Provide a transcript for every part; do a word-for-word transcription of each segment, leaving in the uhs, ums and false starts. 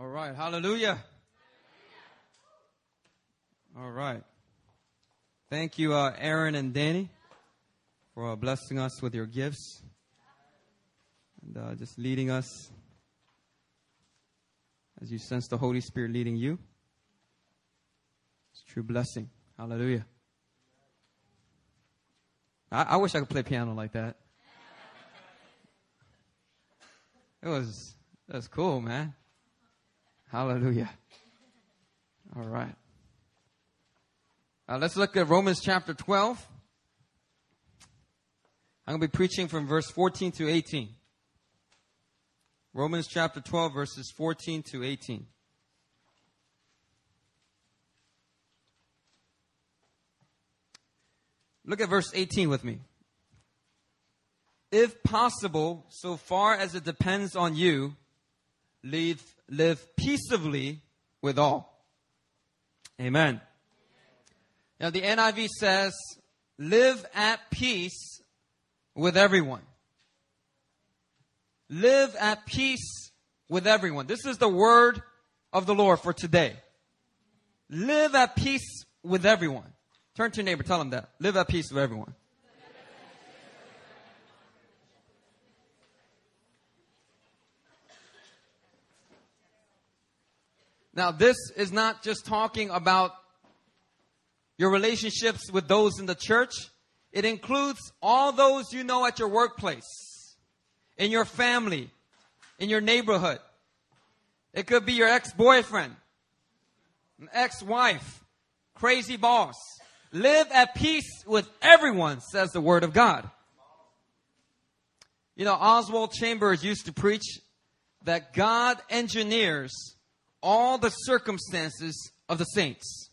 All right. Hallelujah. All right. Thank you, uh, Aaron and Danny, for uh, blessing us with your gifts and uh, just leading us as you sense the Holy Spirit leading you. It's a true blessing. Hallelujah. I, I wish I could play piano like that. It was, it was cool, man. Hallelujah. All right. Uh, let's look at Romans chapter twelve. I'm going to be preaching from verse fourteen to eighteen. Romans chapter twelve, verses fourteen to eighteen. Look at verse eighteen with me. If possible, so far as it depends on you, live, live peaceably with all. Amen. Now, the N I V says, live at peace with everyone. Live at peace with everyone. This is the word of the Lord for today. Live at peace with everyone. Turn to your neighbor. Tell him that. Live at peace with everyone. Now, this is not just talking about your relationships with those in the church. It includes all those you know at your workplace, in your family, in your neighborhood. It could be your ex-boyfriend, an ex-wife, crazy boss. Live at peace with everyone, says the Word of God. You know, Oswald Chambers used to preach that God engineers all the circumstances of the saints.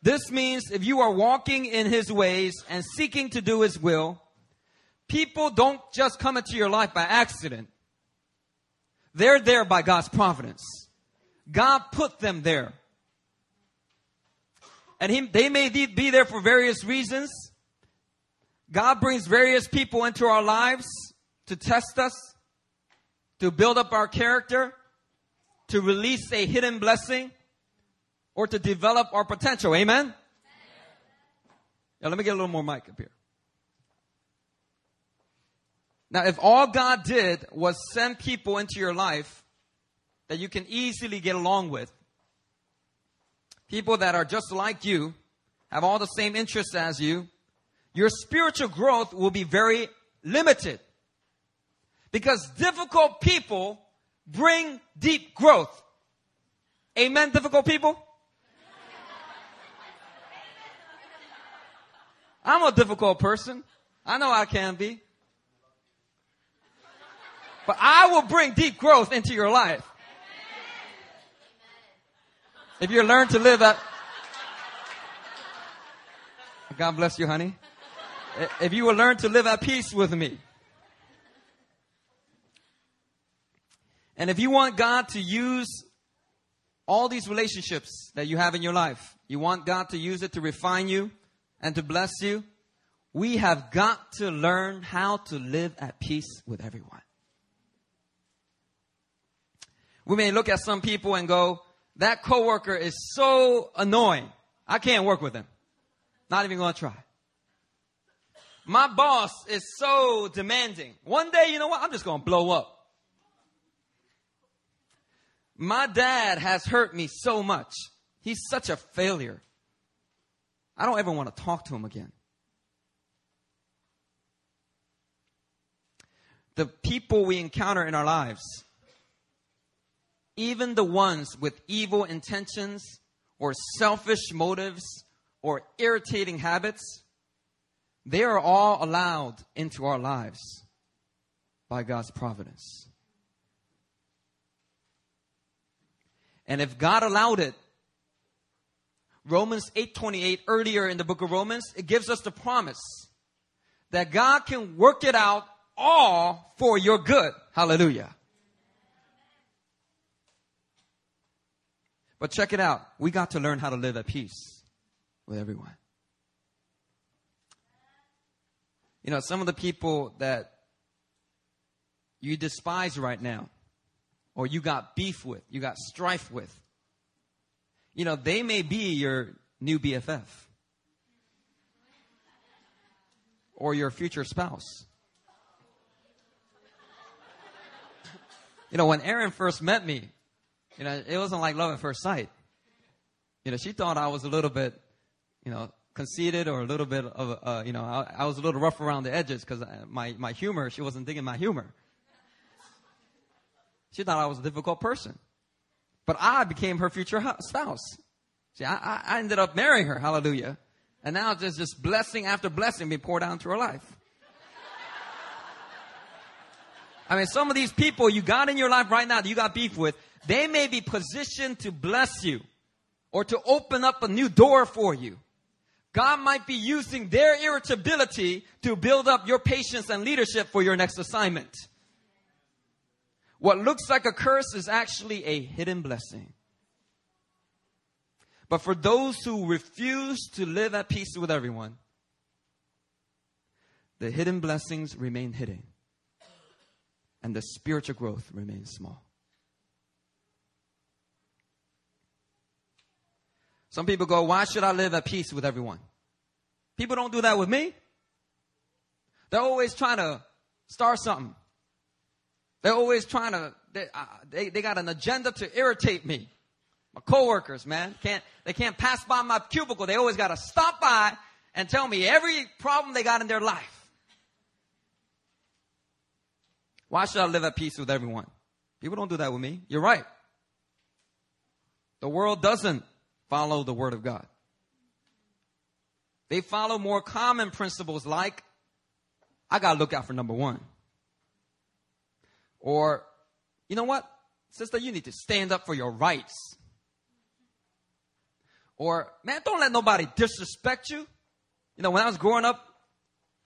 This means if you are walking in His ways and seeking to do His will, people don't just come into your life by accident. They're there by God's providence. God put them there. And he, they may be there for various reasons. God brings various people into our lives to test us, to build up our character, to release a hidden blessing, or to develop our potential. Amen? Now, let me get a little more mic up here. Now, if all God did was send people into your life that you can easily get along with, people that are just like you, have all the same interests as you, your spiritual growth will be very limited. Because difficult people bring deep growth. Amen, difficult people? I'm a difficult person. I know I can be. But I will bring deep growth into your life. If you learn to live at... God bless you, honey. If you will learn to live at peace with me. And if you want God to use all these relationships that you have in your life, you want God to use it to refine you and to bless you, we have got to learn how to live at peace with everyone. We may look at some people and go, that coworker is so annoying. I can't work with him. Not even going to try. My boss is so demanding. One day, you know what? I'm just going to blow up. My dad has hurt me so much. He's such a failure. I don't ever want to talk to him again. The people we encounter in our lives, even the ones with evil intentions or selfish motives or irritating habits, they are all allowed into our lives by God's providence. And if God allowed it, Romans eight twenty-eight, earlier in the book of Romans, it gives us the promise that God can work it out all for your good. Hallelujah. But check it out. We got to learn how to live at peace with everyone. You know, some of the people that you despise right now, or you got beef with, you got strife with, you know, they may be your new B F F or your future spouse. You know, when Aaron first met me, you know, it wasn't like love at first sight. You know, she thought I was a little bit, you know, conceited or a little bit of, uh, you know, I, I was a little rough around the edges because my, my humor, she wasn't digging my humor. She thought I was a difficult person. But I became her future spouse. See, I, I ended up marrying her. Hallelujah. And now there's just blessing after blessing being poured out into her life. I mean, some of these people you got in your life right now that you got beef with, they may be positioned to bless you or to open up a new door for you. God might be using their irritability to build up your patience and leadership for your next assignment. What looks like a curse is actually a hidden blessing. But for those who refuse to live at peace with everyone, the hidden blessings remain hidden. And the spiritual growth remains small. Some people go, why should I live at peace with everyone? People don't do that with me. They're always trying to start something. They're always trying to, they, uh, they, they got an agenda to irritate me. My coworkers, man, can't, they can't pass by my cubicle. They always got to stop by and tell me every problem they got in their life. Why should I live at peace with everyone? People don't do that with me. You're right. The world doesn't follow the word of God. They follow more common principles like, I got to look out for number one. Or, you know what? Sister, you need to stand up for your rights. Or, man, don't let nobody disrespect you. You know, when I was growing up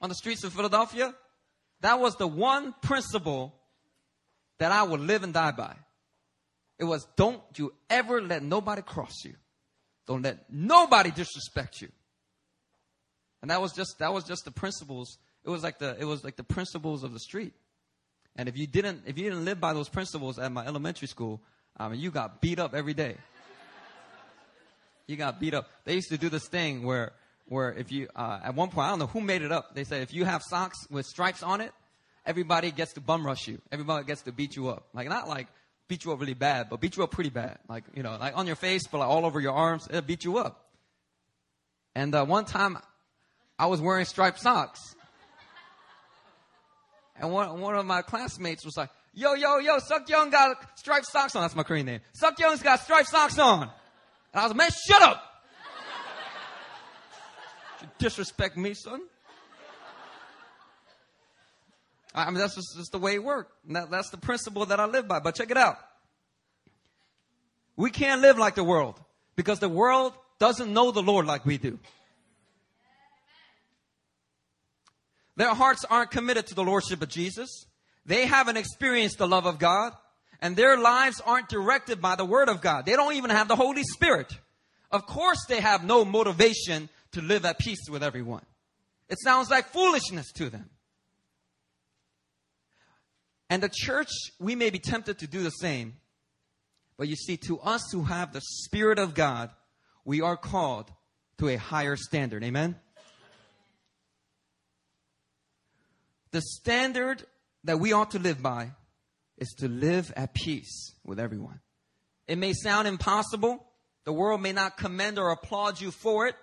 on the streets of Philadelphia, that was the one principle that I would live and die by. It was, don't you ever let nobody cross you. Don't let nobody disrespect you. And that was just, that was just the principles. It was like the, it was like the principles of the street. And if you didn't, if you didn't live by those principles at my elementary school, I mean, you got beat up every day. You got beat up. They used to do this thing where Where if you, uh, at one point, I don't know who made it up. They said, if you have socks with stripes on it, everybody gets to bum rush you. Everybody gets to beat you up. Like, not like beat you up really bad, but beat you up pretty bad. Like, you know, like on your face, but like all over your arms, it'll beat you up. And uh, one time I was wearing striped socks. And one, one of my classmates was like, yo, yo, yo, Suk-yong got striped socks on. That's my Korean name. Suk-yong's got striped socks on. And I was like, man, shut up. You disrespect me, son. I mean, that's just, just the way it worked. That, that's the principle that I live by. But check it out. We can't live like the world because the world doesn't know the Lord like we do. Their hearts aren't committed to the Lordship of Jesus. They haven't experienced the love of God, and their lives aren't directed by the Word of God. They don't even have the Holy Spirit. Of course, they have no motivation to live at peace with everyone. It sounds like foolishness to them. And the church, we may be tempted to do the same. But you see, to us who have the Spirit of God, we are called to a higher standard. Amen? The standard that we ought to live by is to live at peace with everyone. It may sound impossible. The world may not commend or applaud you for it.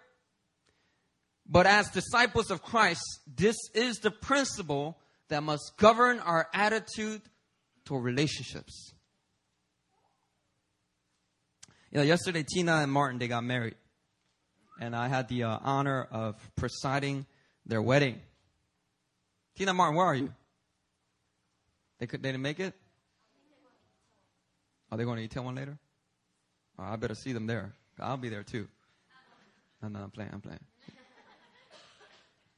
But as disciples of Christ, this is the principle that must govern our attitude toward relationships. You know, yesterday, Tina and Martin, they got married. And I had the uh, honor of presiding their wedding. Tina and Martin, where are you? They, could, they didn't make it? Are they going to E T one later? Oh, I better see them there. I'll be there too. No, no, I'm playing, I'm playing.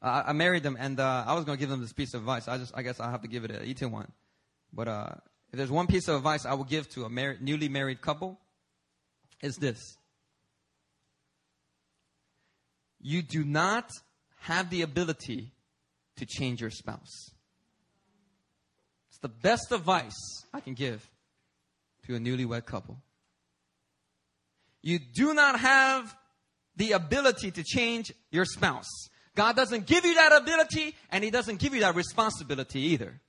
I married them, and uh, I was going to give them this piece of advice. I just, I guess I have to give it an E T one. But uh, if there's one piece of advice I will give to a mar- newly married couple, it's this. You do not have the ability to change your spouse. It's the best advice I can give. to a newlywed couple. You do not have the ability to change your spouse. God doesn't give you that ability, and He doesn't give you that responsibility either.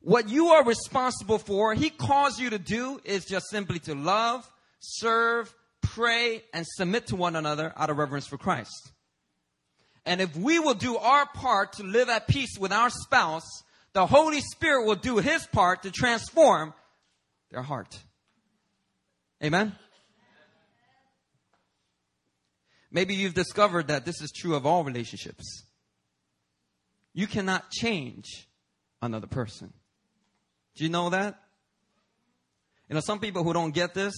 What you are responsible for, He calls you to do, is just simply to love, serve, pray, and submit to one another out of reverence for Christ. And if we will do our part to live at peace with our spouse, the Holy Spirit will do His part to transform their heart. Amen? Maybe you've discovered that this is true of all relationships. You cannot change another person. Do you know that? You know, some people who don't get this,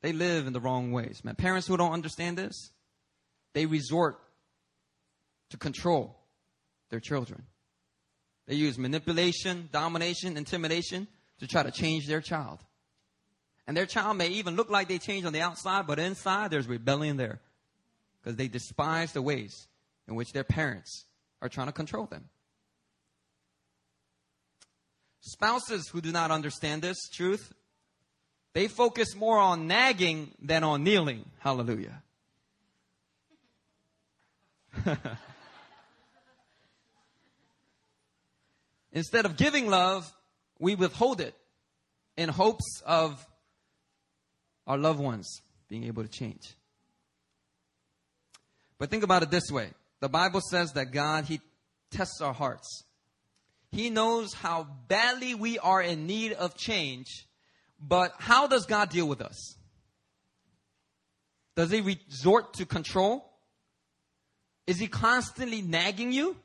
they live in the wrong ways, man. Parents who don't understand this, they resort to control their children. They use manipulation, domination, intimidation to try to change their child. And their child may even look like they change on the outside, but inside there's rebellion there. Because they despise the ways in which their parents are trying to control them. Spouses who do not understand this truth, they focus more on nagging than on kneeling. Hallelujah. Instead of giving love, we withhold it in hopes of our loved ones being able to change. But think about it this way. The Bible says that God, He tests our hearts. He knows how badly we are in need of change. But how does God deal with us? Does He resort to control? Is He constantly nagging you?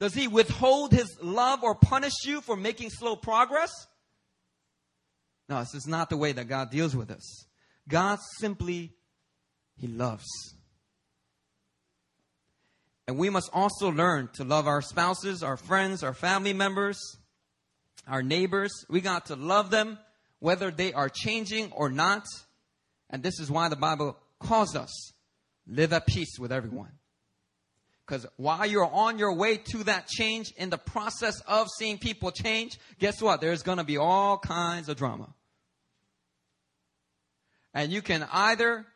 Does He withhold His love or punish you for making slow progress? No, this is not the way that God deals with us. God simply, He loves. And we must also learn to love our spouses, our friends, our family members, our neighbors. We got to love them whether they are changing or not. And this is why the Bible calls us live at peace with everyone. Because while you're on your way to that change, in the process of seeing people change, guess what? There's going to be all kinds of drama. And you can either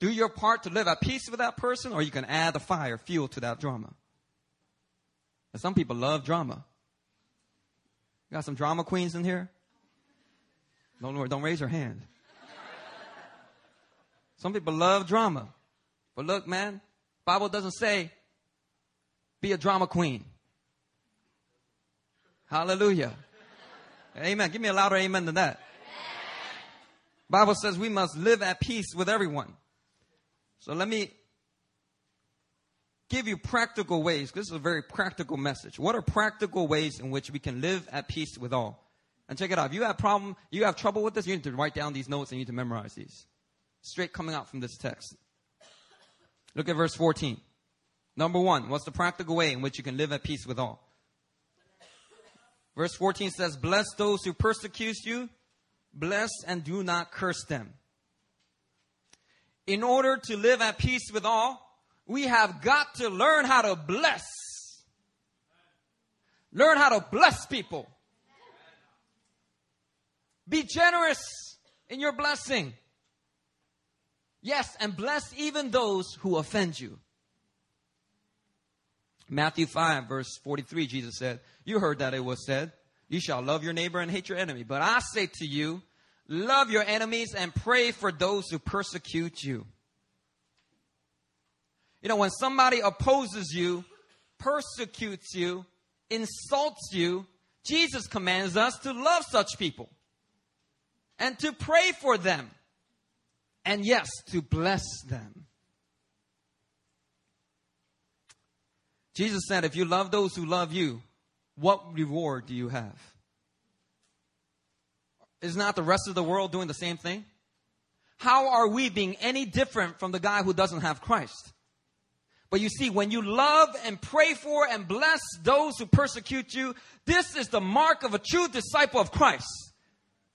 do your part to live at peace with that person, or you can add the fire, fuel to that drama. And some people love drama. You got some drama queens in here? Don't, don't raise your hand. Some people love drama. But look, man, Bible doesn't say be a drama queen. Hallelujah. Amen. Give me a louder amen than that. Bible says we must live at peace with everyone. So let me give you practical ways. This is a very practical message. What are practical ways in which we can live at peace with all? And check it out. If you have problem, you have trouble with this, you need to write down these notes and you need to memorize these. Straight coming out from this text. Look at verse fourteen. Number one, what's the practical way in which you can live at peace with all? Verse fourteen says, bless those who persecute you. Bless and do not curse them. In order to live at peace with all, we have got to learn how to bless. Learn how to bless people. Be generous in your blessing. Yes, and bless even those who offend you. Matthew five, verse forty-three, Jesus said, you heard that it was said, you shall love your neighbor and hate your enemy. But I say to you, love your enemies and pray for those who persecute you. You know, when somebody opposes you, persecutes you, insults you, Jesus commands us to love such people and to pray for them. And yes, to bless them. Jesus said, if you love those who love you, what reward do you have? Is not the rest of the world doing the same thing? How are we being any different from the guy who doesn't have Christ? But you see, when you love and pray for and bless those who persecute you, this is the mark of a true disciple of Christ.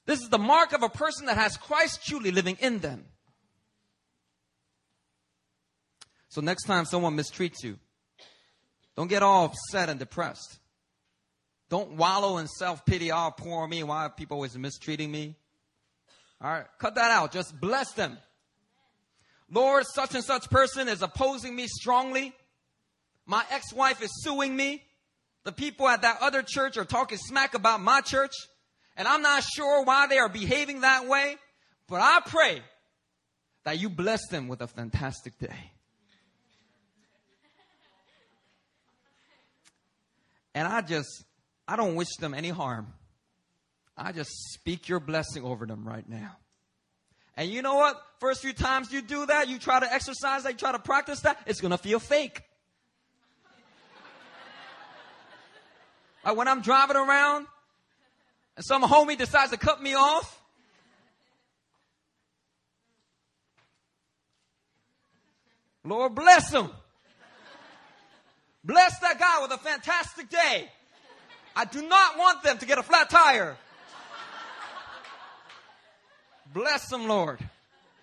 This is the mark of a person that has Christ truly living in them. So next time someone mistreats you, Don't get all upset and depressed. Don't wallow in self-pity. Oh, poor me. Why are people always mistreating me? All right, cut that out. Just bless them. Lord, such and such person is opposing me strongly. My ex-wife is suing me. The people at that other church are talking smack about my church. And I'm not sure why they are behaving that way. But I pray that you bless them with a fantastic day. And I just, I don't wish them any harm. I just speak your blessing over them right now. And you know what? First few times you do that, you try to exercise that, you try to practice that, it's going to feel fake. Like when I'm driving around and some homie decides to cut me off. Lord, bless him. Bless that guy with a fantastic day. I do not want them to get a flat tire. Bless them, Lord.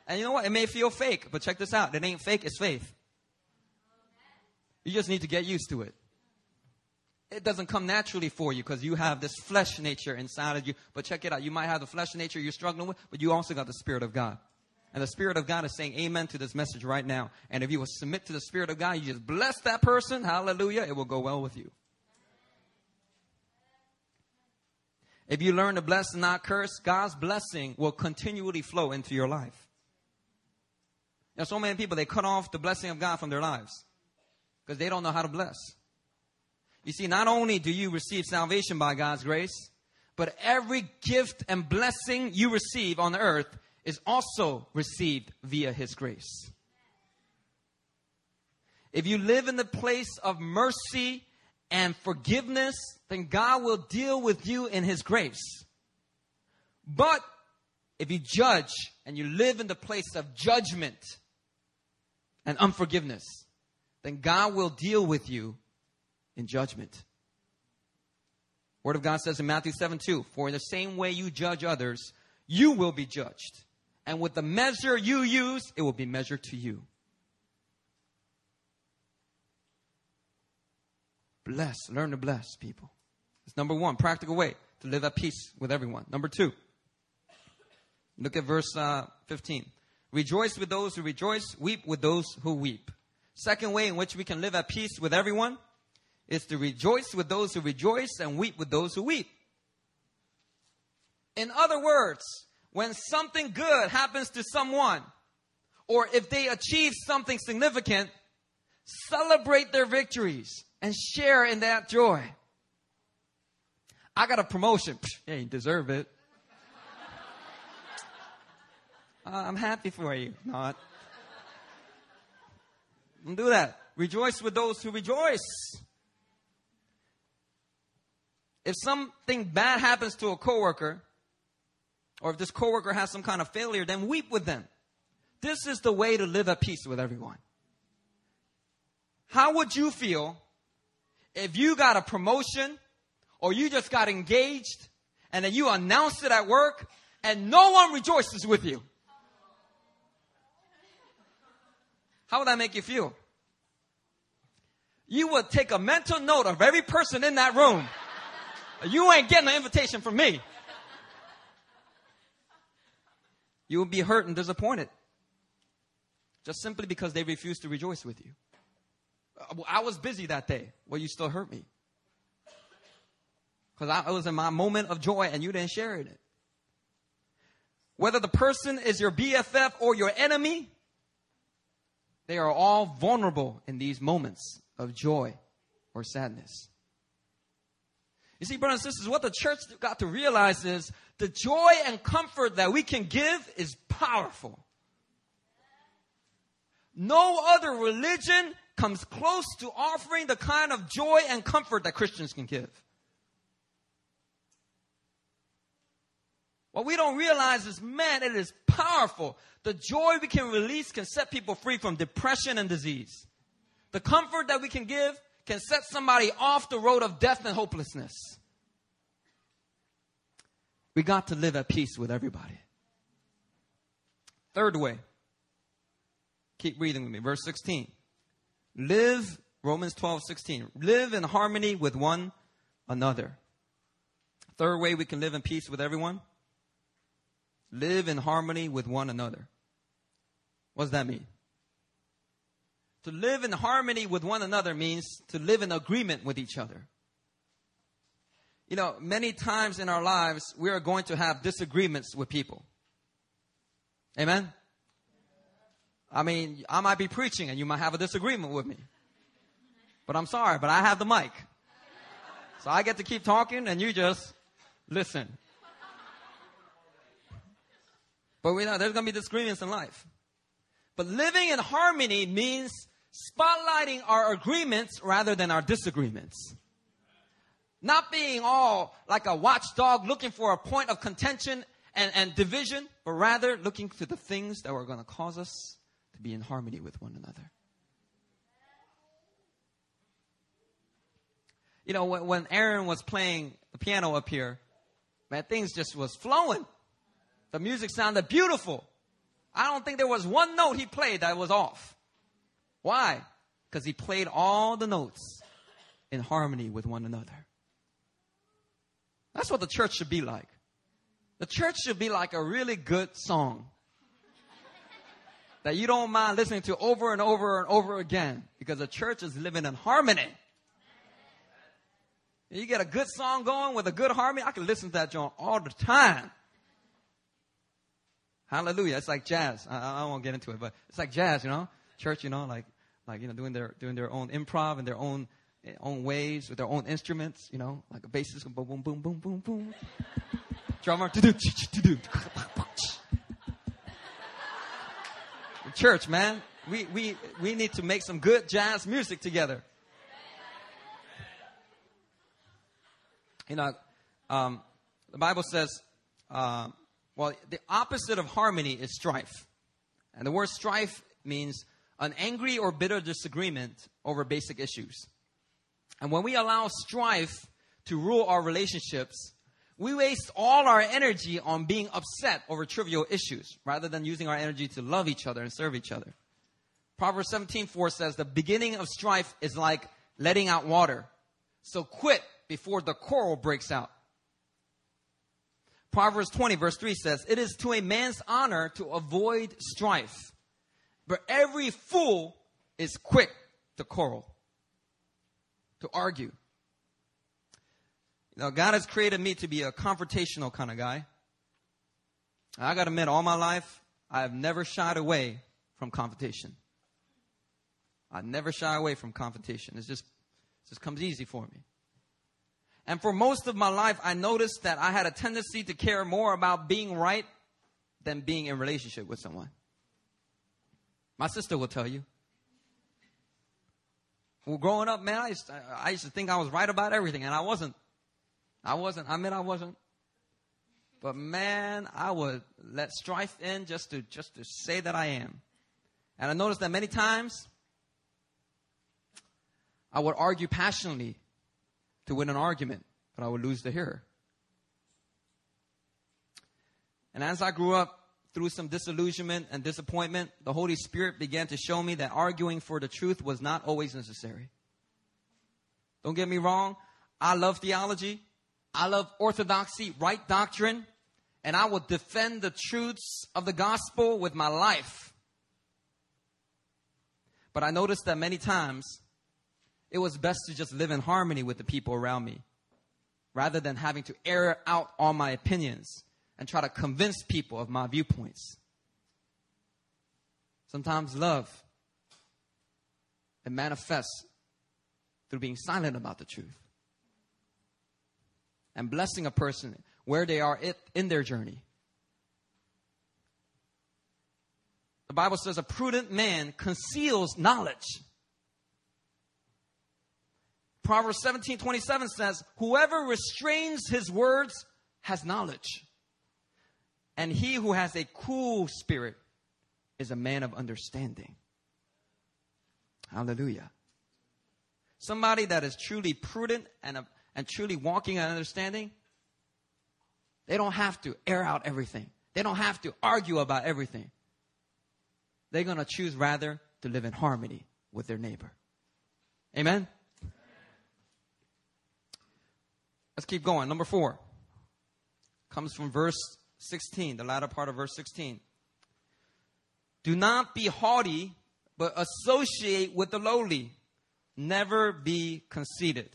And you know what? It may feel fake, but check this out. It ain't fake, it's faith. You just need to get used to it. It doesn't come naturally for you because you have this flesh nature inside of you. But check it out. You might have the flesh nature you're struggling with, but you also got the Spirit of God. And the Spirit of God is saying amen to this message right now. And if you will submit to the Spirit of God, you just bless that person. Hallelujah. It will go well with you. If you learn to bless and not curse, God's blessing will continually flow into your life. Now, so many people, they cut off the blessing of God from their lives because they don't know how to bless. You see, not only do you receive salvation by God's grace, but every gift and blessing you receive on earth is also received via His grace. If you live in the place of mercy and forgiveness, then God will deal with you in His grace. But if you judge and you live in the place of judgment and unforgiveness, then God will deal with you in judgment. Word of God says in Matthew seven two, for in the same way you judge others, you will be judged. And with the measure you use, it will be measured to you. Bless. Learn to bless people. It's number one, practical way to live at peace with everyone. Number two, look at verse uh, fifteen. Rejoice with those who rejoice. Weep with those who weep. Second way in which we can live at peace with everyone is to rejoice with those who rejoice and weep with those who weep. In other words, when something good happens to someone, or if they achieve something significant, celebrate their victories and share in that joy. I got a promotion. Psh, yeah, you deserve it. uh, I'm happy for you. Not. Don't do that. Rejoice with those who rejoice. If something bad happens to a coworker, or if this coworker has some kind of failure, then weep with them. This is the way to live at peace with everyone. How would you feel if you got a promotion or you just got engaged and then you announced it at work and no one rejoices with you? How would that make you feel? You would take a mental note of every person in that room. You ain't getting an invitation from me. You will be hurt and disappointed just simply because they refuse to rejoice with you. I was busy that day. Well, you still hurt me because I was in my moment of joy and you didn't share it. Whether the person is your B F F or your enemy, they are all vulnerable in these moments of joy or sadness. You see, brothers and sisters, what the church got to realize is the joy and comfort that we can give is powerful. No other religion comes close to offering the kind of joy and comfort that Christians can give. What we don't realize is, man, it is powerful. The joy we can release can set people free from depression and disease. The comfort that we can give can set somebody off the road of death and hopelessness. We got to live at peace with everybody. Third way. Keep reading with me. Verse sixteen. Live Romans twelve sixteen. Live in harmony with one another. Third way we can live in peace with everyone. Live in harmony with one another. What does that mean? To live in harmony with one another means to live in agreement with each other. You know, many times in our lives, we are going to have disagreements with people. Amen? I mean, I might be preaching and you might have a disagreement with me. But I'm sorry, but I have the mic. So I get to keep talking and you just listen. But we know there's going to be disagreements in life. But living in harmony means spotlighting our agreements rather than our disagreements. Not being all like a watchdog looking for a point of contention and, and division, but rather looking to the things that are going to cause us to be in harmony with one another. You know, when, when Aaron was playing the piano up here, man, things just was flowing. The music sounded beautiful. I don't think there was one note he played that was off. Why? Because he played all the notes in harmony with one another. That's what the church should be like. The church should be like a really good song that you don't mind listening to over and over and over again, because the church is living in harmony. You get a good song going with a good harmony, I can listen to that song all the time. Hallelujah. It's like jazz. I, I won't get into it, but it's like jazz, you know, church, you know, like, like, you know, doing their, doing their own improv and their own, own waves with their own instruments, you know, like a bassist, boom, boom, boom, boom, boom, boom. Drummer. Church, man, we, we, we need to make some good jazz music together. You know, um, the Bible says, um, uh, well, the opposite of harmony is strife. And the word strife means an angry or bitter disagreement over basic issues. And when we allow strife to rule our relationships, we waste all our energy on being upset over trivial issues rather than using our energy to love each other and serve each other. Proverbs seventeen four says, the beginning of strife is like letting out water. So quit before the quarrel breaks out. Proverbs twenty verse three says, it is to a man's honor to avoid strife, but every fool is quick to quarrel, to argue. Now, God has created me to be a confrontational kind of guy. I got to admit, all my life, I have never shied away from confrontation. I never shy away from confrontation. It's just, it just comes easy for me. And for most of my life, I noticed that I had a tendency to care more about being right than being in relationship with someone. My sister will tell you. Well, growing up, man, I used to, I used to think I was right about everything, and I wasn't. I wasn't. I mean, I wasn't. But man, I would let strife in just to just to say that I am. And I noticed that many times I would argue passionately to win an argument, but I would lose the hearer. And as I grew up, through some disillusionment and disappointment, the Holy Spirit began to show me that arguing for the truth was not always necessary. Don't get me wrong. I love theology. I love orthodoxy, right doctrine. And I will defend the truths of the gospel with my life. But I noticed that many times, it was best to just live in harmony with the people around me rather than having to air out all my opinions and try to convince people of my viewpoints. Sometimes love, it manifests through being silent about the truth and blessing a person where they are in their journey. The Bible says a prudent man conceals knowledge. Proverbs seventeen twenty-seven says, whoever restrains his words has knowledge, and he who has a cool spirit is a man of understanding. Hallelujah. Somebody that is truly prudent and, uh, and truly walking in understanding, they don't have to air out everything. They don't have to argue about everything. They're going to choose rather to live in harmony with their neighbor. Amen? Let's keep going. Number four comes from verse sixteen, the latter part of verse sixteen. Do not be haughty, but associate with the lowly. Never be conceited.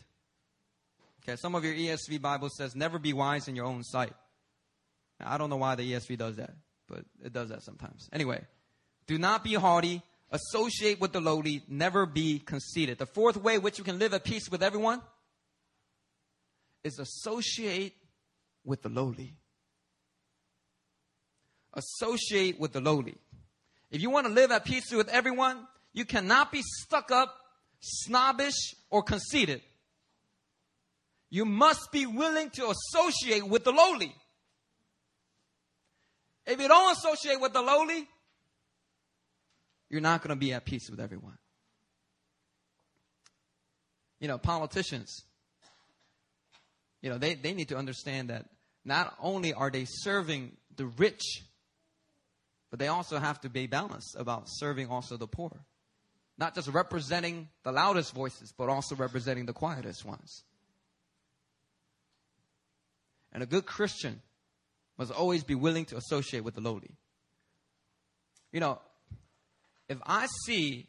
Okay, some of your E S V Bible says never be wise in your own sight. Now, I don't know why the E S V does that, but it does that sometimes. Anyway, do not be haughty, associate with the lowly, never be conceited. The fourth way which you can live at peace with everyone is associate with the lowly. Associate with the lowly. If you want to live at peace with everyone, you cannot be stuck up, snobbish, or conceited. You must be willing to associate with the lowly. If you don't associate with the lowly, you're not going to be at peace with everyone. You know, politicians, you know, they, they need to understand that not only are they serving the rich, but they also have to be balanced about serving also the poor. Not just representing the loudest voices, but also representing the quietest ones. And a good Christian must always be willing to associate with the lowly. You know, if I see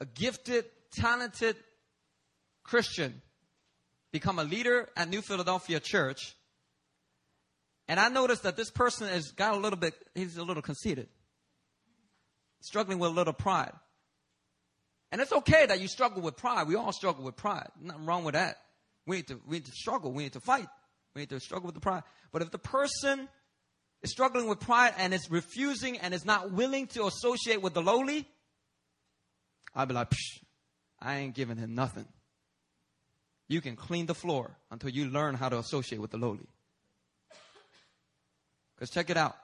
a gifted, talented Christian become a leader at New Philadelphia Church, and I noticed that this person has got a little bit, he's a little conceited, struggling with a little pride. And it's okay that you struggle with pride. We all struggle with pride. Nothing wrong with that. We need to, we need to struggle. We need to fight. We need to struggle with the pride. But if the person is struggling with pride and is refusing and is not willing to associate with the lowly, I'd be like, psh, I ain't giving him nothing. You can clean the floor until you learn how to associate with the lowly. Because check it out.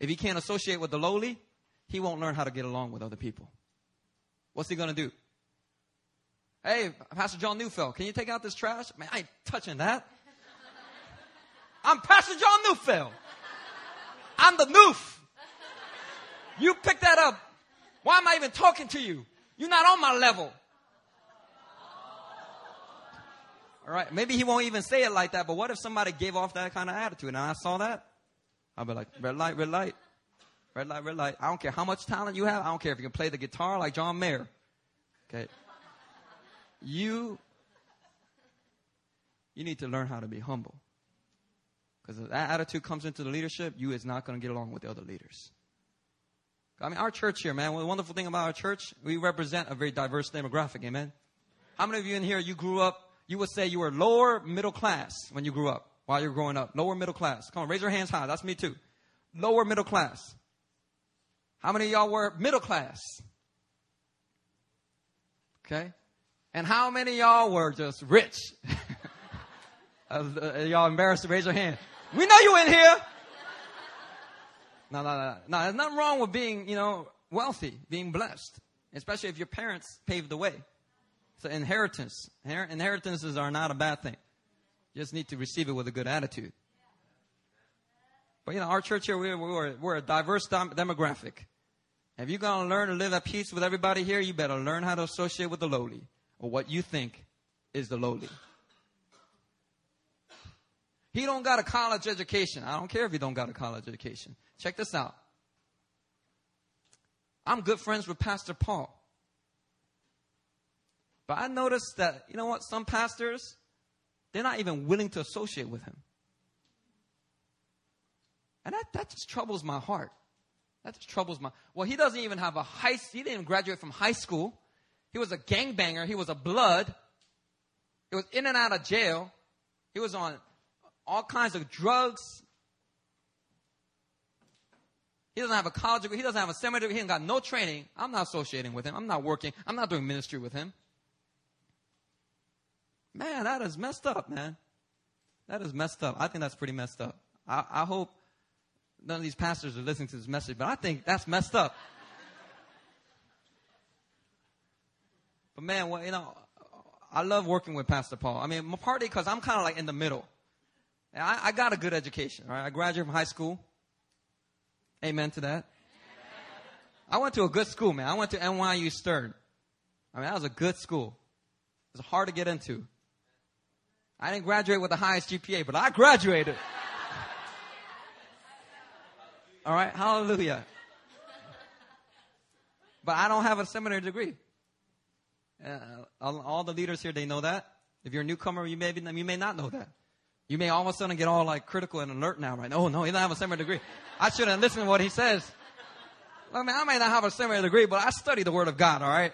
If he can't associate with the lowly, he won't learn how to get along with other people. What's he going to do? Hey, Pastor John Neufeld, can you take out this trash? Man, I ain't touching that. I'm Pastor John Neufeld. I'm the Noof. You picked that up. Why am I even talking to you? You're not on my level. All right, maybe he won't even say it like that, but what if somebody gave off that kind of attitude and I saw that? I'll be like, red light, red light, red light, red light. I don't care how much talent you have. I don't care if you can play the guitar like John Mayer. Okay. You, you need to learn how to be humble. Because if that attitude comes into the leadership, you is not going to get along with the other leaders. I mean, our church here, man, the wonderful thing about our church, we represent a very diverse demographic, amen? How many of you in here, you grew up, you would say you were lower middle class when you grew up, while you're growing up? Lower middle class. Come on, raise your hands high. That's me too. Lower middle class. How many of y'all were middle class? Okay. And how many of y'all were just rich? uh, y'all embarrassed to raise your hand. We know you in here. No, no, no, no. There's nothing wrong with being, you know, wealthy, being blessed, especially if your parents paved the way. So inheritance, inheritances are not a bad thing. You just need to receive it with a good attitude. But you know, our church here, we're we're, we're a diverse dem- demographic. If you're gonna learn to live at peace with everybody here, you better learn how to associate with the lowly, or what you think is the lowly. He don't got a college education. I don't care if he don't got a college education. Check this out. I'm good friends with Pastor Paul. But I noticed that, you know what, some pastors, they're not even willing to associate with him. And that, that just troubles my heart. That just troubles my... Well, he doesn't even have a high... He didn't even graduate from high school. He was a gangbanger. He was a blood. He was in and out of jail. He was on... all kinds of drugs. He doesn't have a college degree. He doesn't have a seminary degree. He ain't got no training. I'm not associating with him. I'm not working. I'm not doing ministry with him. Man, that is messed up, man. That is messed up. I think that's pretty messed up. I, I hope none of these pastors are listening to this message, but I think that's messed up. But man, well, you know, I love working with Pastor Paul. I mean, partly because I'm kind of like in the middle. I, I got a good education, all right? I graduated from high school. Amen to that. Amen. I went to a good school, man. I went to N Y U Stern. I mean, that was a good school. It's hard to get into. I didn't graduate with the highest G P A, but I graduated. All right, hallelujah. But I don't have a seminary degree. Uh, all the leaders here, they know that. If you're a newcomer, you may be, you may not know that. You may all of a sudden get all like critical and alert now, right? Oh, no, he doesn't have a seminary degree. I shouldn't listen to what he says. I mean, I may not have a seminary degree, but I study the Word of God, all right?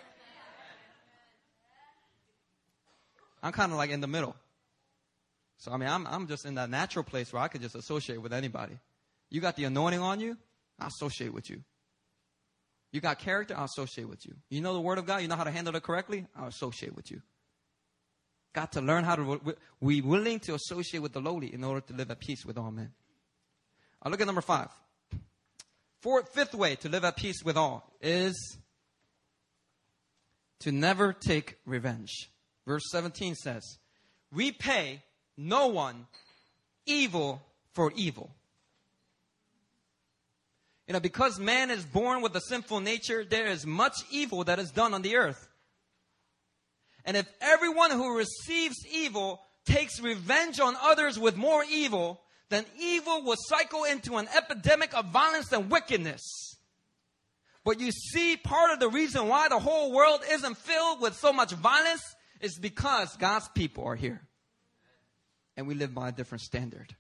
I'm kind of like in the middle. So, I mean, I'm I'm just in that natural place where I could just associate with anybody. You got the anointing on you, I associate with you. You got character, I associate with you. You know the Word of God, you know how to handle it correctly, I associate with you. Got to learn how to be willing to associate with the lowly in order to live at peace with all men. Now look at number five. Fourth, fifth way to live at peace with all is to never take revenge. Verse seventeen says, repay no one evil for evil. You know, because man is born with a sinful nature, there is much evil that is done on the earth. And if everyone who receives evil takes revenge on others with more evil, then evil will cycle into an epidemic of violence and wickedness. But you see, part of the reason why the whole world isn't filled with so much violence is because God's people are here. And we live by a different standard.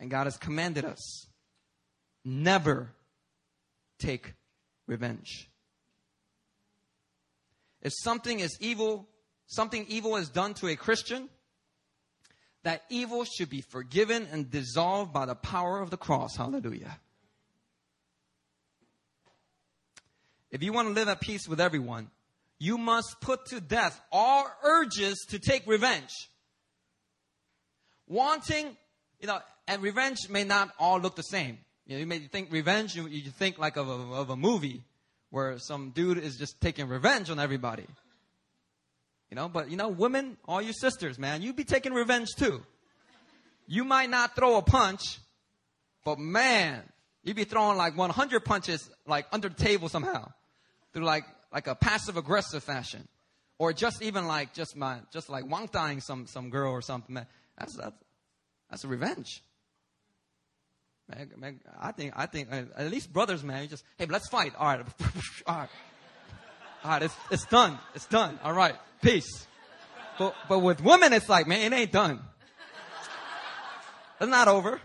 And God has commanded us, never take revenge. If something is evil, something evil is done to a Christian, that evil should be forgiven and dissolved by the power of the cross. Hallelujah. If you want to live at peace with everyone, you must put to death all urges to take revenge. Wanting, you know, and revenge may not all look the same. You know, you may think revenge, you, you think like of a, of a movie where some dude is just taking revenge on everybody. You know, but you know, women, all you sisters, man, you be taking revenge too. You might not throw a punch, but man, you be throwing like one hundred punches like under the table somehow through like, like a passive aggressive fashion, or just even like just my, just like wang-tying some, some girl or something. Man, that's, that's, that's a revenge. Man, man, I think, I think at least brothers, man, you just, hey, let's fight. All right. All right. All right. It's, it's done. It's done. All right. Peace. But, but with women, it's like, man, it ain't done. It's not over.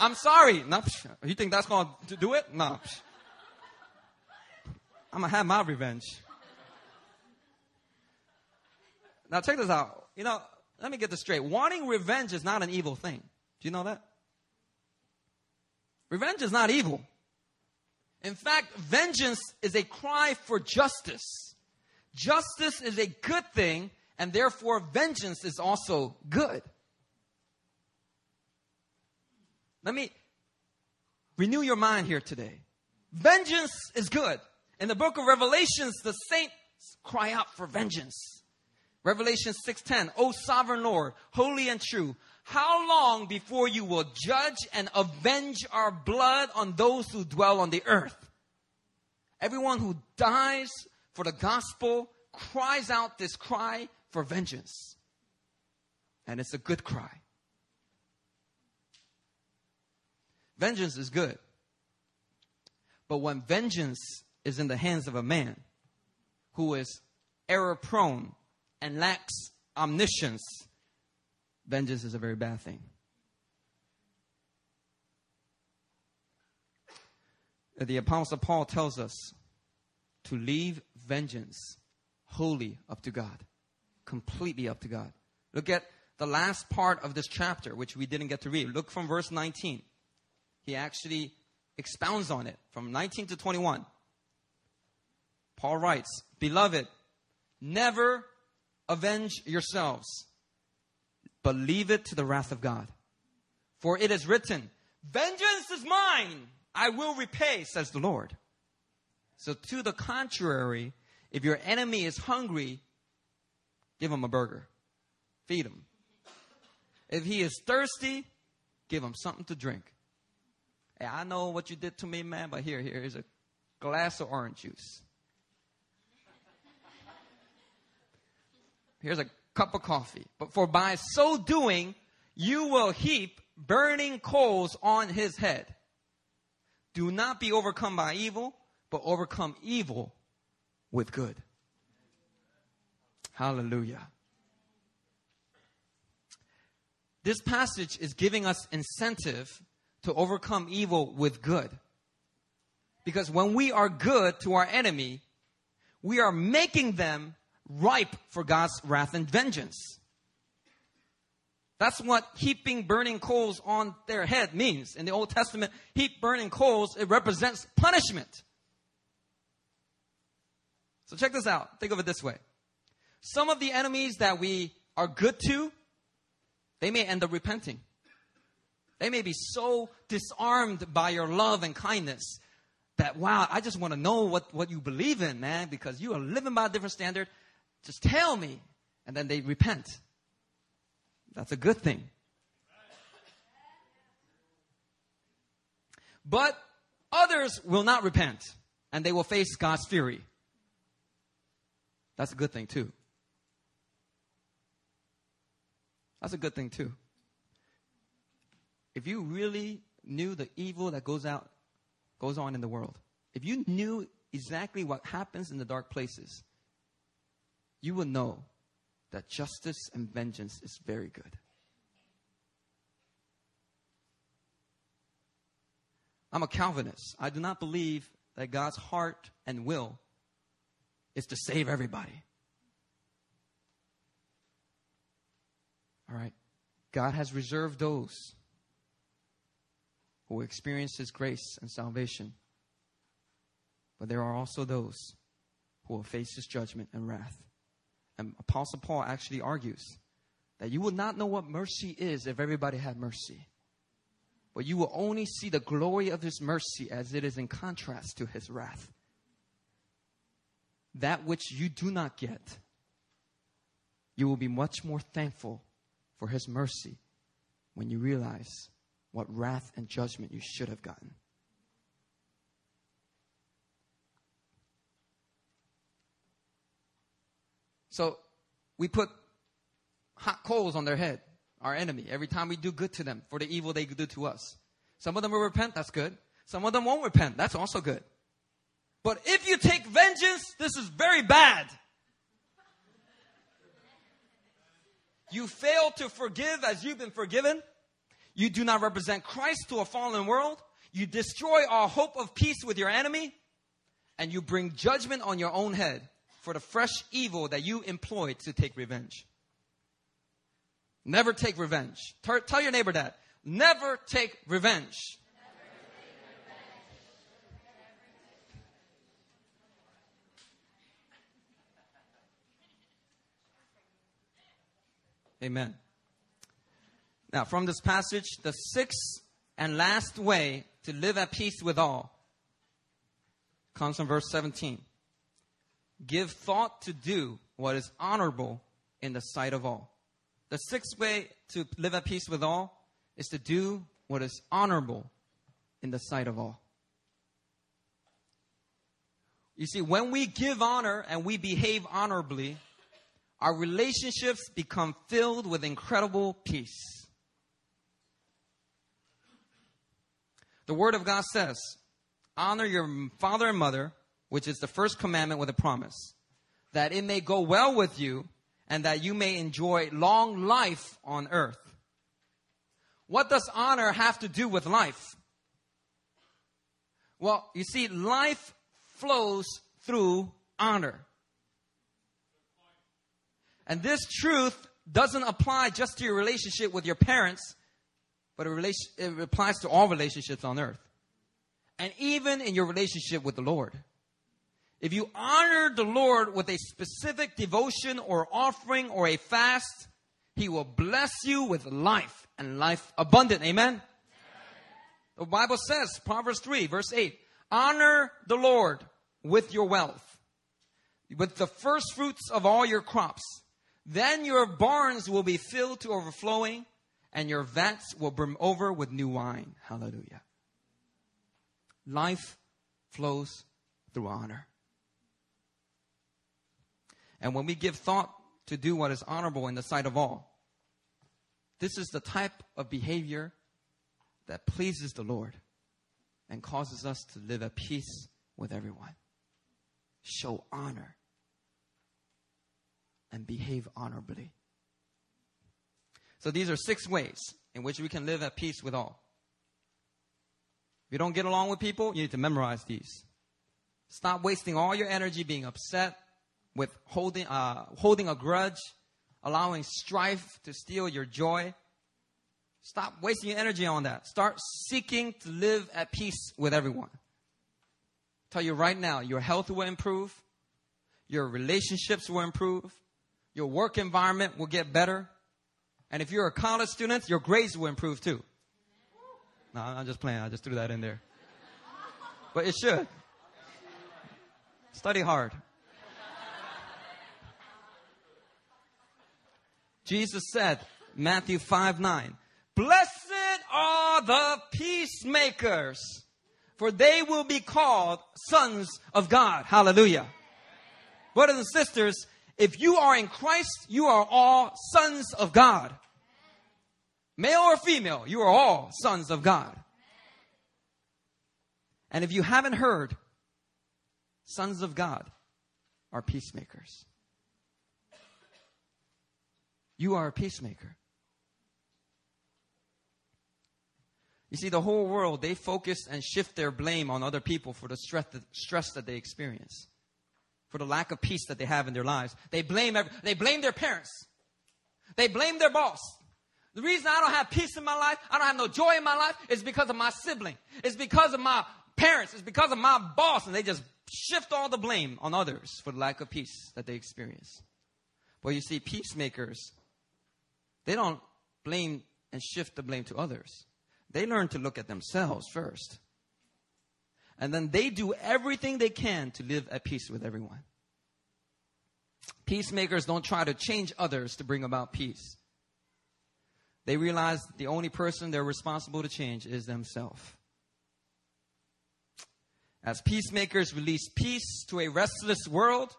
I'm sorry. No, you think that's going to do it? No. I'm going to have my revenge. Now check this out. You know, let me get this straight. Wanting revenge is not an evil thing. Do you know that? Revenge is not evil. In fact, vengeance is a cry for justice. Justice is a good thing, and therefore vengeance is also good. Let me renew your mind here today. Vengeance is good. In the book of Revelations, the saints cry out for vengeance. Revelation six ten, O sovereign Lord, holy and true, how long before you will judge and avenge our blood on those who dwell on the earth? Everyone who dies for the gospel cries out this cry for vengeance. And it's a good cry. Vengeance is good. But when vengeance is in the hands of a man who is error prone and lacks omniscience, vengeance is a very bad thing. The Apostle Paul tells us to leave vengeance wholly up to God, completely up to God. Look at the last part of this chapter, which we didn't get to read. Look from verse nineteen. He actually expounds on it from nineteen to twenty-one. Paul writes, beloved, never avenge yourselves, but leave it to the wrath of God. For it is written, vengeance is mine, I will repay, says the Lord. So to the contrary, if your enemy is hungry, give him a burger. Feed him. If he is thirsty, give him something to drink. Hey, I know what you did to me, man, but here, here is a glass of orange juice. Here's a cup of coffee. But for by so doing, you will heap burning coals on his head. Do not be overcome by evil, but overcome evil with good. Hallelujah. This passage is giving us incentive to overcome evil with good. Because when we are good to our enemy, we are making them ripe for God's wrath and vengeance. That's what heaping burning coals on their head means. In the Old Testament, heap burning coals, it represents punishment. So check this out. Think of it this way. Some of the enemies that we are good to, they may end up repenting. They may be so disarmed by your love and kindness that, wow, I just want to know what, what you believe in, man, because you are living by a different standard. Just tell me. And then they repent. That's a good thing. But others will not repent, and they will face God's fury. That's a good thing, too. That's a good thing, too. If you really knew the evil that goes out, goes on in the world, if you knew exactly what happens in the dark places, you would know that justice and vengeance is very good. I'm a Calvinist. I do not believe that God's heart and will is to save everybody. All right. God has reserved those who experience his grace and salvation. But there are also those who will face his judgment and wrath. And Apostle Paul actually argues that you will not know what mercy is if everybody had mercy. But you will only see the glory of his mercy as it is in contrast to his wrath. That which you do not get, you will be much more thankful for his mercy when you realize what wrath and judgment you should have gotten. So we put hot coals on their head, our enemy, every time we do good to them for the evil they do to us. Some of them will repent. That's good. Some of them won't repent. That's also good. But if you take vengeance, this is very bad. You fail to forgive as you've been forgiven. You do not represent Christ to a fallen world. You destroy all hope of peace with your enemy. And you bring judgment on your own head for the fresh evil that you employed to take revenge. Never take revenge. T- tell your neighbor that. Never take revenge. Amen. Now, from this passage, the sixth and last way to live at peace with all comes from verse seventeen. Give thought to do what is honorable in the sight of all. The sixth way to live at peace with all is to do what is honorable in the sight of all. You see, when we give honor and we behave honorably, our relationships become filled with incredible peace. The Word of God says, honor your father and mother, which is the first commandment with a promise, that it may go well with you and that you may enjoy long life on earth. What does honor have to do with life? Well, you see, life flows through honor. And this truth doesn't apply just to your relationship with your parents, but it, it applies to all relationships on earth. And even in your relationship with the Lord. If you honor the Lord with a specific devotion or offering or a fast, he will bless you with life and life abundant. Amen? Amen. The Bible says, Proverbs three, verse eight, honor the Lord with your wealth, with the first fruits of all your crops. Then your barns will be filled to overflowing and your vats will brim over with new wine. Hallelujah. Life flows through honor. And when we give thought to do what is honorable in the sight of all. This is the type of behavior that pleases the Lord and causes us to live at peace with everyone. Show honor and behave honorably. So these are six ways in which we can live at peace with all. If you don't get along with people, you need to memorize these. Stop wasting all your energy being upset, with holding, uh, holding a grudge, allowing strife to steal your joy. Stop wasting your energy on that. Start seeking to live at peace with everyone. I tell you right now, your health will improve. Your relationships will improve. Your work environment will get better. And if you're a college student, your grades will improve too. No, I'm just playing. I just threw that in there. But it should. Study hard. Jesus said, Matthew five nine, "Blessed are the peacemakers, for they will be called sons of God." Hallelujah. Brothers and sisters, if you are in Christ, you are all sons of God. Male or female, you are all sons of God. And if you haven't heard, sons of God are peacemakers. You are a peacemaker. You see, the whole world, they focus and shift their blame on other people for the stress that, stress that they experience, for the lack of peace that they have in their lives. They blame every, they blame their parents. They blame their boss. The reason I don't have peace in my life, I don't have no joy in my life, is because of my sibling. It's because of my parents. It's because of my boss. And they just shift all the blame on others for the lack of peace that they experience. Well, you see, peacemakers, they don't blame and shift the blame to others. They learn to look at themselves first. And then they do everything they can to live at peace with everyone. Peacemakers don't try to change others to bring about peace. They realize the only person they're responsible to change is themselves. As peacemakers release peace to a restless world,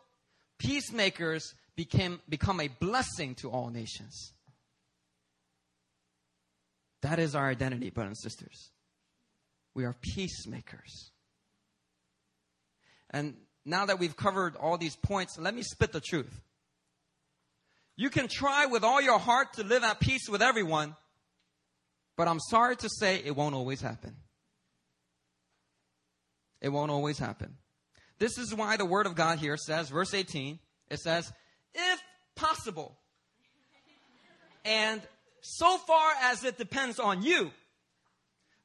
peacemakers became, become a blessing to all nations. That is our identity, brothers and sisters. We are peacemakers. And now that we've covered all these points, let me spit the truth. You can try with all your heart to live at peace with everyone, but I'm sorry to say it won't always happen. It won't always happen. This is why the Word of God here says, verse eighteen, it says, "If possible, and so far as it depends on you."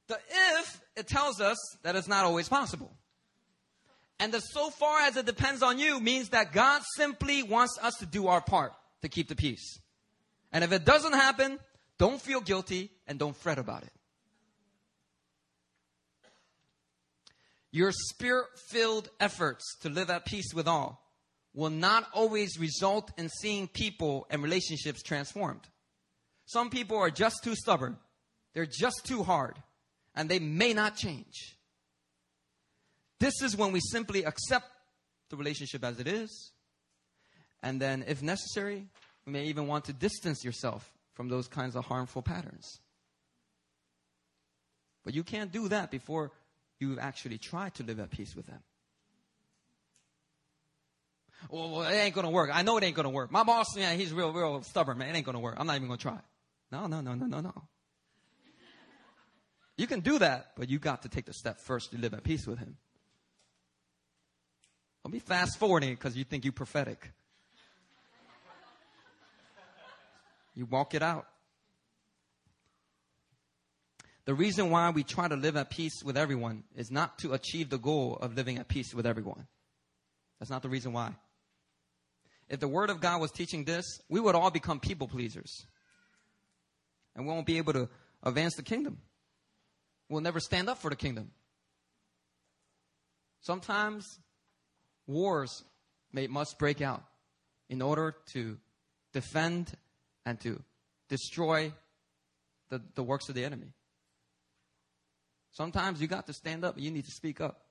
The if, it tells us that it's not always possible. And the "so far as it depends on you" means that God simply wants us to do our part to keep the peace. And if it doesn't happen, don't feel guilty and don't fret about it. Your spirit-filled efforts to live at peace with all will not always result in seeing people and relationships transformed. Some people are just too stubborn. They're just too hard. And they may not change. This is when we simply accept the relationship as it is. And then, if necessary, you may even want to distance yourself from those kinds of harmful patterns. But you can't do that before you've actually tried to live at peace with them. "Well, well, it ain't going to work. I know it ain't going to work. My boss, yeah, he's real, real stubborn, man. It ain't going to work. I'm not even going to try." No, no, no, no, no, no. You can do that, but you got to take the step first to live at peace with him. Don't be fast forwarding because you think you're prophetic. You walk it out. The reason why we try to live at peace with everyone is not to achieve the goal of living at peace with everyone. That's not the reason why. If the Word of God was teaching this, we would all become people pleasers. And we won't be able to advance the kingdom. We'll never stand up for the kingdom. Sometimes wars may, must break out in order to defend and to destroy the, the works of the enemy. Sometimes you got to stand up and you need to speak up.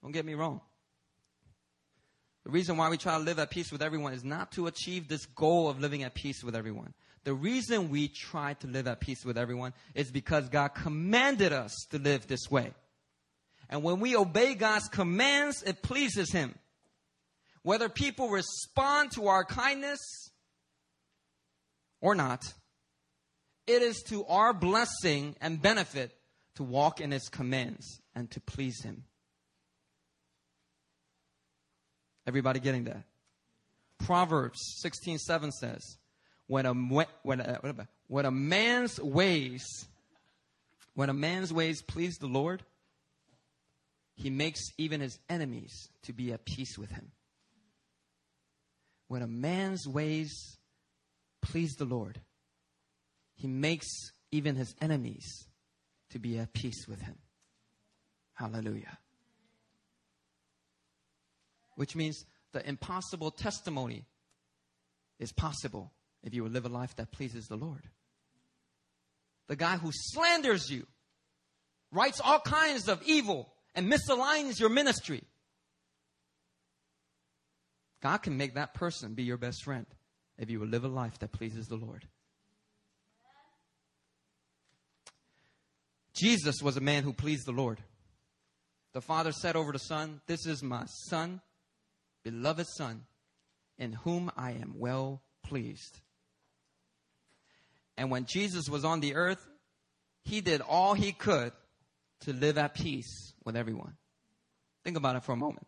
Don't get me wrong. The reason why we try to live at peace with everyone is not to achieve this goal of living at peace with everyone. The reason we try to live at peace with everyone is because God commanded us to live this way. And when we obey God's commands, it pleases Him. Whether people respond to our kindness or not, it is to our blessing and benefit to walk in His commands and to please Him. Everybody getting that? Proverbs sixteen seven says, when a, when, a, when a man's ways, when a man's ways please the Lord, He makes even his enemies to be at peace with him. When a man's ways please the Lord, He makes even his enemies to be at peace with Him. Hallelujah. Which means the impossible testimony is possible if you will live a life that pleases the Lord. The guy who slanders you, writes all kinds of evil, and misaligns your ministry, God can make that person be your best friend if you will live a life that pleases the Lord. Jesus was a man who pleased the Lord. The Father said over the Son, "This is my Son, beloved Son, in whom I am well pleased." And when Jesus was on the earth, He did all He could to live at peace with everyone. Think about it for a moment.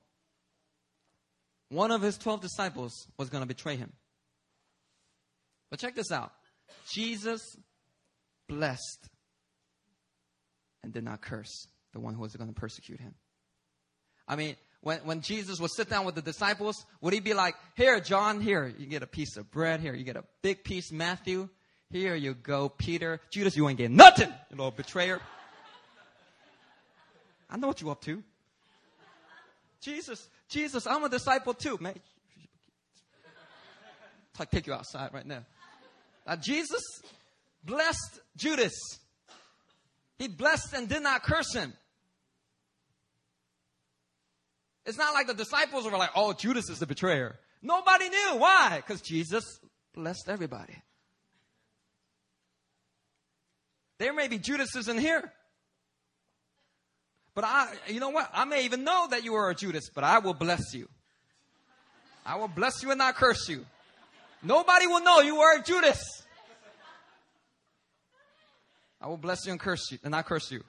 One of His twelve disciples was going to betray Him. But check this out. Jesus blessed and did not curse the one who was going to persecute Him. I mean, when, when Jesus would sit down with the disciples, would He be like, "Here, John, here, you get a piece of bread. Here, you get a big piece, Matthew. Here you go, Peter. Judas, you ain't getting nothing, you little betrayer. I know what you up to. Jesus, Jesus, I'm a disciple too, man. I'll take you outside right now." Now, Jesus blessed Judas. He blessed and did not curse him. It's not like the disciples were like, "Oh, Judas is the betrayer." Nobody knew. Why? Because Jesus blessed everybody. There may be Judases in here. But I, you know what? I may even know that you are a Judas, but I will bless you. I will bless you and not curse you. Nobody will know you are a Judas. I will bless you and curse you, and not curse you.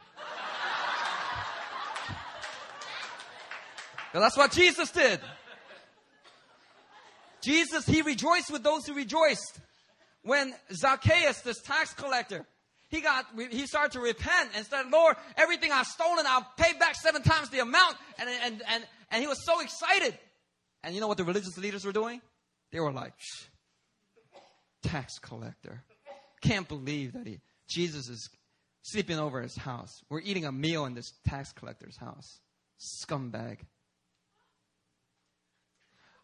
Now, that's what Jesus did. Jesus, He rejoiced with those who rejoiced. When Zacchaeus, this tax collector, he got, he started to repent and said, "Lord, everything I've stolen, I'll pay back seven times the amount." And, and, and, and he was so excited. And you know what the religious leaders were doing? They were like, "Tax collector. Can't believe that he, Jesus is sleeping over his house. We're eating a meal in this tax collector's house. Scumbag."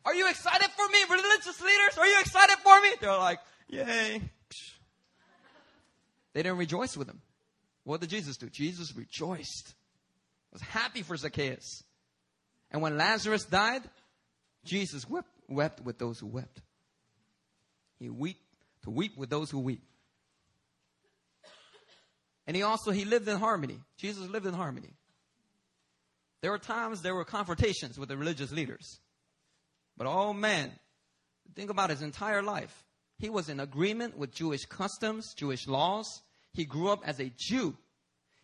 Are you excited for me, religious leaders? Are you excited for me? They're like, "Yay." They didn't rejoice with Him. What did Jesus do? Jesus rejoiced. Was happy for Zacchaeus. And when Lazarus died, Jesus wept, wept with those who wept. He weep to weep with those who weep. And He also, He lived in harmony. Jesus lived in harmony. There were times there were confrontations with the religious leaders. But oh man, think about His entire life. He was in agreement with Jewish customs, Jewish laws. He grew up as a Jew.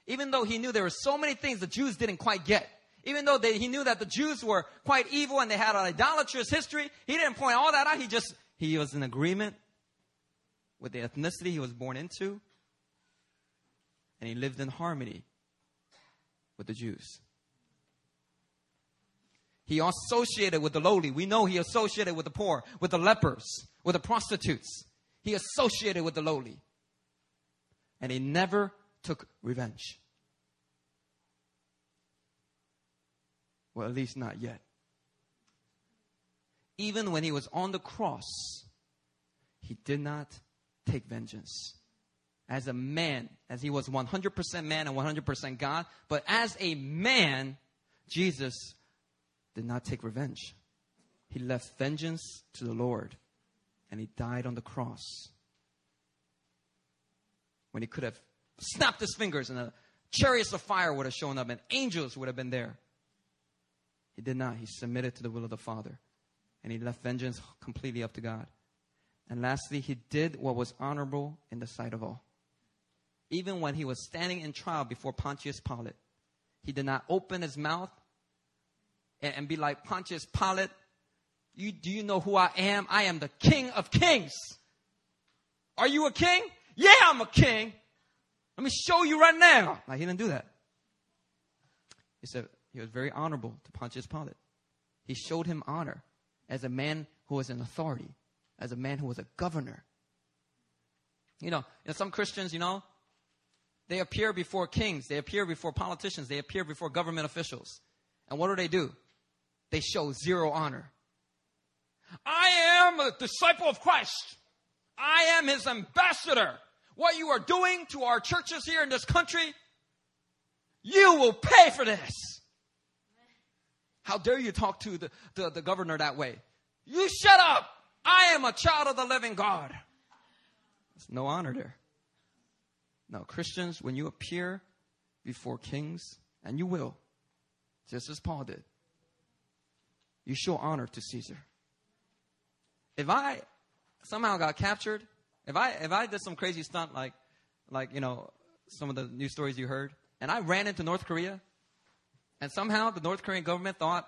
Even though He knew there were so many things the Jews didn't quite get. Even though they, He knew that the Jews were quite evil and they had an idolatrous history. He didn't point all that out. He just, He was in agreement with the ethnicity He was born into. And He lived in harmony with the Jews. He associated with the lowly. We know He associated with the poor, with the lepers, with the prostitutes. He associated with the lowly. And He never took revenge. Well, at least not yet. Even when He was on the cross, He did not take vengeance. As a man, as He was one hundred percent man and one hundred percent God, but as a man, Jesus did not take revenge. He left vengeance to the Lord, and he died on the cross when he could have snapped his fingers and a chariots of fire would have shown up and angels would have been there. He did not. He submitted to the will of the Father, and he left vengeance completely up to God. And lastly, he did what was honorable in the sight of all. Even when he was standing in trial before Pontius Pilate, he did not open his mouth and, and be like, Pontius Pilate, you, do you know who I am? I am the King of Kings. Are you a king? Yeah, I'm a king. Let me show you right now. Like, he didn't do that. He said he was very honorable to Pontius Pilate. He showed him honor as a man who was in authority, as a man who was a governor. You know, and some Christians, you know, they appear before kings. They appear before politicians. They appear before government officials. And what do they do? They show zero honor. I am a disciple of Christ. I am his ambassador. What you are doing to our churches here in this country, you will pay for this. How dare you talk to the, the, the governor that way? You shut up. I am a child of the living God. There's no honor there. Now, Christians, when you appear before kings, and you will, just as Paul did, you show honor to Caesar. If I somehow got captured, If I if I did some crazy stunt like, like you know, some of the news stories you heard, and I ran into North Korea, and somehow the North Korean government thought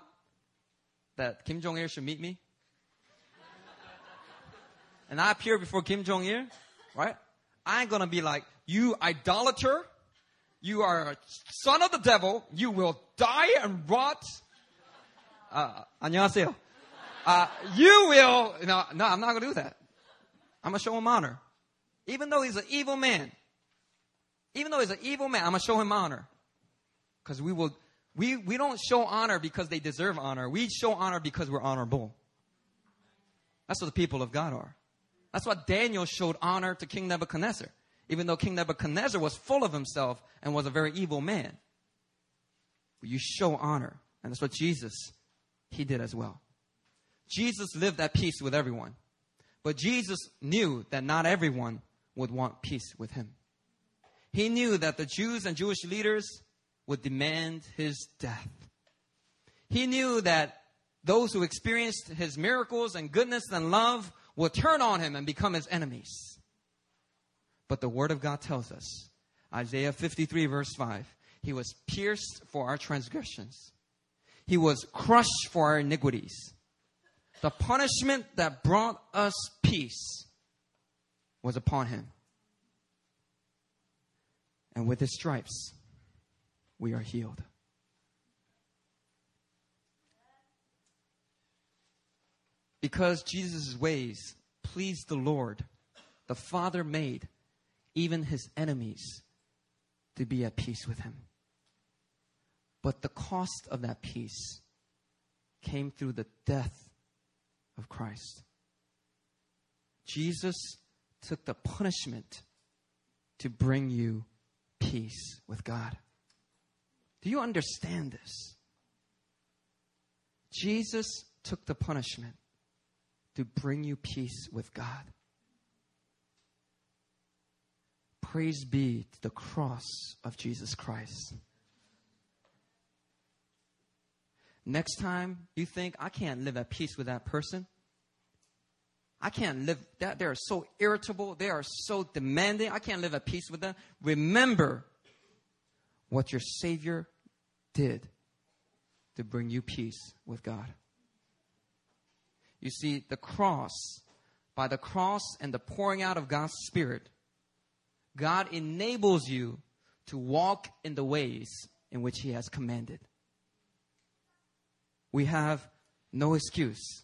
that Kim Jong-il should meet me, and I appear before Kim Jong-il, right? I ain't gonna be like, you idolater, you are a son of the devil, you will die and rot. Uh, 안녕하세요. Uh, you will. No, no, I'm not gonna do that. I'm going to show him honor. Even though he's an evil man. Even though he's an evil man, I'm going to show him honor. Because we will, we, we don't show honor because they deserve honor. We show honor because we're honorable. That's what the people of God are. That's why Daniel showed honor to King Nebuchadnezzar. Even though King Nebuchadnezzar was full of himself and was a very evil man. But you show honor. And that's what Jesus, he did as well. Jesus lived at peace with everyone. But Jesus knew that not everyone would want peace with him. He knew that the Jews and Jewish leaders would demand his death. He knew that those who experienced his miracles and goodness and love would turn on him and become his enemies. But the Word of God tells us, Isaiah fifty-three verse five, he was pierced for our transgressions. He was crushed for our iniquities. The punishment that brought us peace was upon him. And with his stripes, we are healed. Because Jesus' ways pleased the Lord, the Father made even his enemies to be at peace with him. But the cost of that peace came through the death of Christ. Jesus took the punishment to bring you peace with God. Do you understand this? Jesus took the punishment to bring you peace with God. Praise be to the cross of Jesus Christ. Next time you think, I can't live at peace with that person. I can't live that. They are so irritable. They are so demanding. I can't live at peace with them. Remember what your Savior did to bring you peace with God. You see, the cross, by the cross and the pouring out of God's Spirit, God enables you to walk in the ways in which he has commanded. We have no excuse.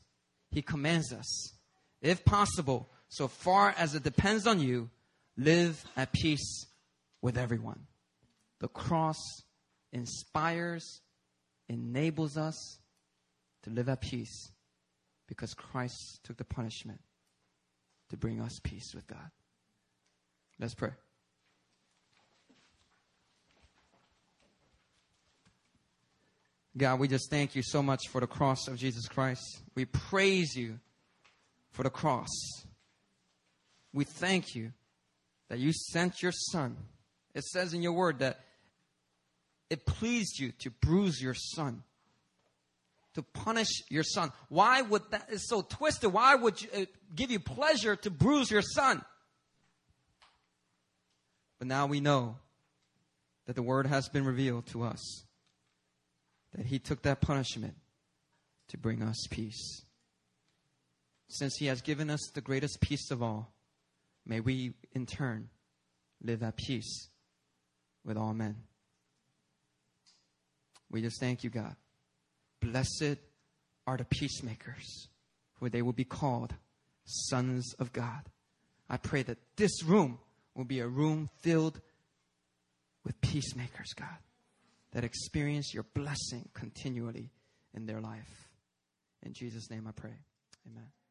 He commands us, if possible, so far as it depends on you, live at peace with everyone. The cross inspires, enables us to live at peace because Christ took the punishment to bring us peace with God. Let's pray. God, we just thank you so much for the cross of Jesus Christ. We praise you for the cross. We thank you that you sent your son. It says in your word that it pleased you to bruise your son, to punish your son. Why would that? It's so twisted. Why would you, it give you pleasure to bruise your son? But now we know that the word has been revealed to us, that he took that punishment to bring us peace. Since he has given us the greatest peace of all, may we in turn live at peace with all men. We just thank you, God. Blessed are the peacemakers, for they will be called sons of God. I pray that this room will be a room filled with peacemakers, God, that experience your blessing continually in their life. In Jesus' name I pray. Amen.